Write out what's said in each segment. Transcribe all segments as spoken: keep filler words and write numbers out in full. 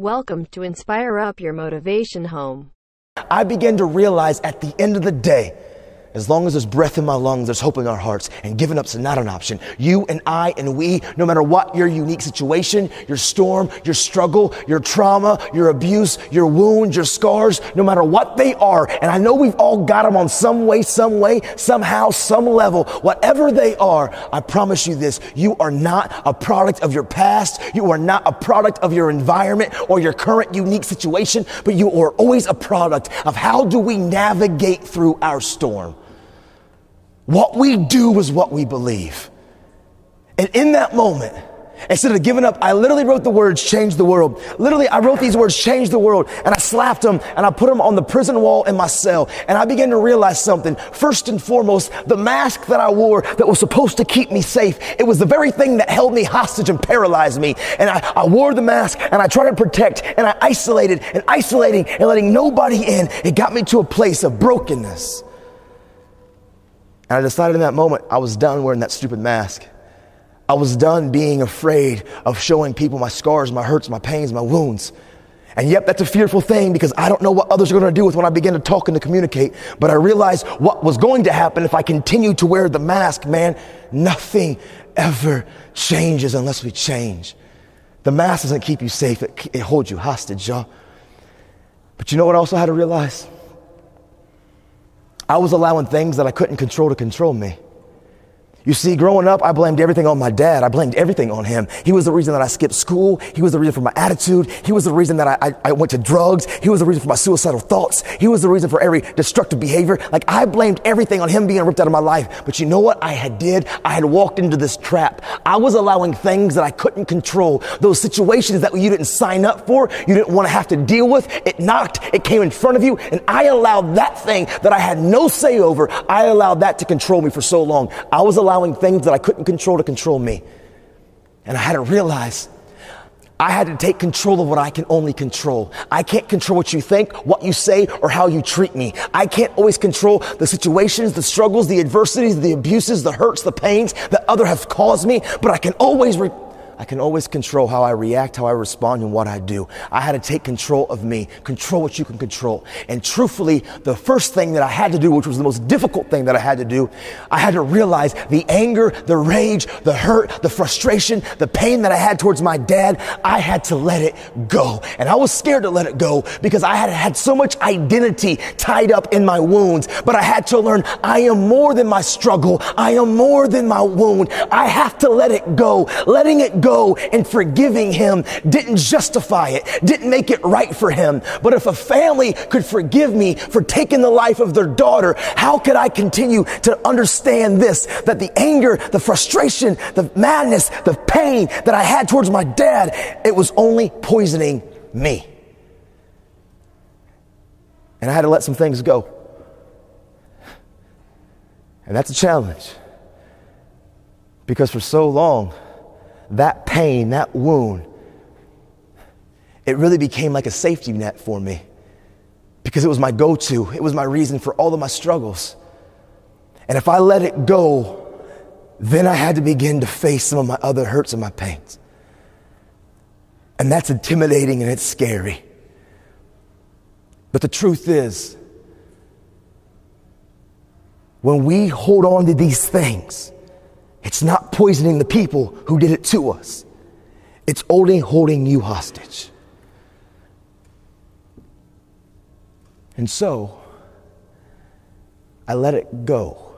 Welcome to Inspire Up Your Motivation Home. I began to realize at the end of the day, as long as there's breath in my lungs, there's hope in our hearts, and giving up's not an option. You and I and we, no matter what your unique situation, your storm, your struggle, your trauma, your abuse, your wound, your scars, no matter what they are, and I know we've all got them on some way, some way, somehow, some level, whatever they are, I promise you this, you are not a product of your past, you are not a product of your environment or your current unique situation, but you are always a product of how do we navigate through our storm. What we do is what we believe. And in that moment, instead of giving up, I literally wrote the words, change the world. Literally, I wrote these words, change the world. And I slapped them and I put them on the prison wall in my cell. And I began to realize something. First and foremost, the mask that I wore that was supposed to keep me safe, it was the very thing that held me hostage and paralyzed me. And I, I wore the mask and I tried to protect and I isolated and isolating and letting nobody in. It got me to a place of brokenness. And I decided in that moment, I was done wearing that stupid mask. I was done being afraid of showing people my scars, my hurts, my pains, my wounds. And yep, that's a fearful thing because I don't know what others are going to do with when I begin to talk and to communicate. But I realized what was going to happen if I continued to wear the mask, man, nothing ever changes unless we change. The mask doesn't keep you safe. It, it holds you hostage, y'all. But you know what I also had to realize? I was allowing things that I couldn't control to control me. You see, growing up, I blamed everything on my dad. I blamed everything on him. He was the reason that I skipped school. He was the reason for my attitude. He was the reason that I, I, I went to drugs. He was the reason for my suicidal thoughts. He was the reason for every destructive behavior. Like, I blamed everything on him being ripped out of my life. But you know what I had did? I had walked into this trap. I was allowing things that I couldn't control. Those situations that you didn't sign up for, you didn't want to have to deal with. It knocked. It came in front of you. And I allowed that thing that I had no say over, I allowed that to control me for so long. I was allowed allowing things that I couldn't control to control me. And I had to realize I had to take control of what I can only control. I can't control what you think, what you say, or how you treat me. I can't always control the situations, the struggles, the adversities, the abuses, the hurts, the pains that others have caused me, but I can always re- I can always control how I react, how I respond, and what I do. I had to take control of me, control what you can control. And truthfully, the first thing that I had to do, which was the most difficult thing that I had to do, I had to realize the anger, the rage, the hurt, the frustration, the pain that I had towards my dad, I had to let it go. And I was scared to let it go because I had had so much identity tied up in my wounds, but I had to learn I am more than my struggle. I am more than my wound. I have to let it go. Letting it go and forgiving him didn't justify it, didn't make it right for him. But if a family could forgive me for taking the life of their daughter, how could I continue to understand this, that the anger, the frustration, the madness, the pain that I had towards my dad, it was only poisoning me. And I had to let some things go. And that's a challenge. Because for so long, that pain, that wound, it really became like a safety net for me because it was my go-to. It was my reason for all of my struggles. And if I let it go, then I had to begin to face some of my other hurts and my pains. And that's intimidating and it's scary. But the truth is, when we hold on to these things, it's not poisoning the people who did it to us. It's only holding you hostage. And so, I let it go.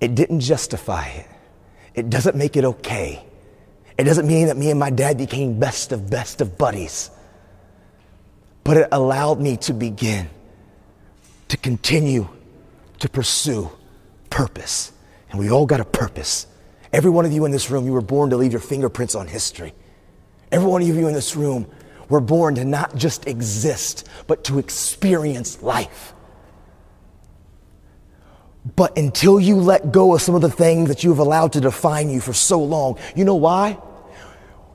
It didn't justify it. It doesn't make it okay. It doesn't mean that me and my dad became best of best of buddies. But it allowed me to begin to continue to pursue purpose. And we all got a purpose. Every one of you in this room, you were born to leave your fingerprints on history. Every one of you in this room were born to not just exist, but to experience life. But until you let go of some of the things that you've allowed to define you for so long, you know why?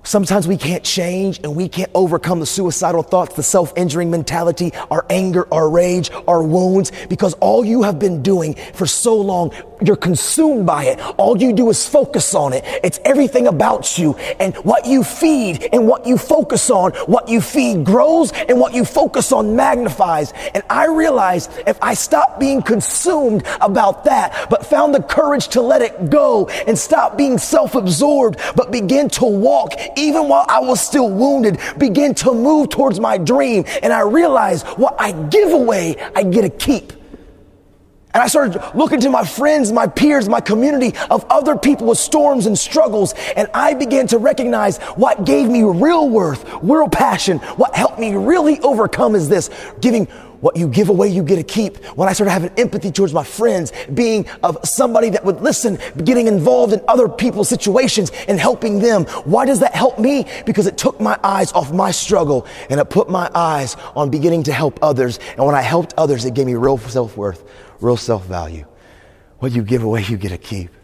Sometimes we can't change and we can't overcome the suicidal thoughts, the self-injuring mentality, our anger, our rage, our wounds, because all you have been doing for so long you're consumed by it. All you do is focus on it. It's everything about you. And what you feed and what you focus on, what you feed grows and what you focus on magnifies. And I realized if I stopped being consumed about that, but found the courage to let it go and stop being self-absorbed, but begin to walk, even while I was still wounded, begin to move towards my dream. And I realized what I give away, I get to keep. And I started looking to my friends, my peers, my community of other people with storms and struggles. And I began to recognize what gave me real worth, real passion. What helped me really overcome is this: giving what you give away, you get to keep. When I started having empathy towards my friends, being of somebody that would listen, getting involved in other people's situations and helping them. Why does that help me? Because it took my eyes off my struggle and it put my eyes on beginning to help others. And when I helped others, it gave me real self-worth. Real self-value. What you give away, you get to keep.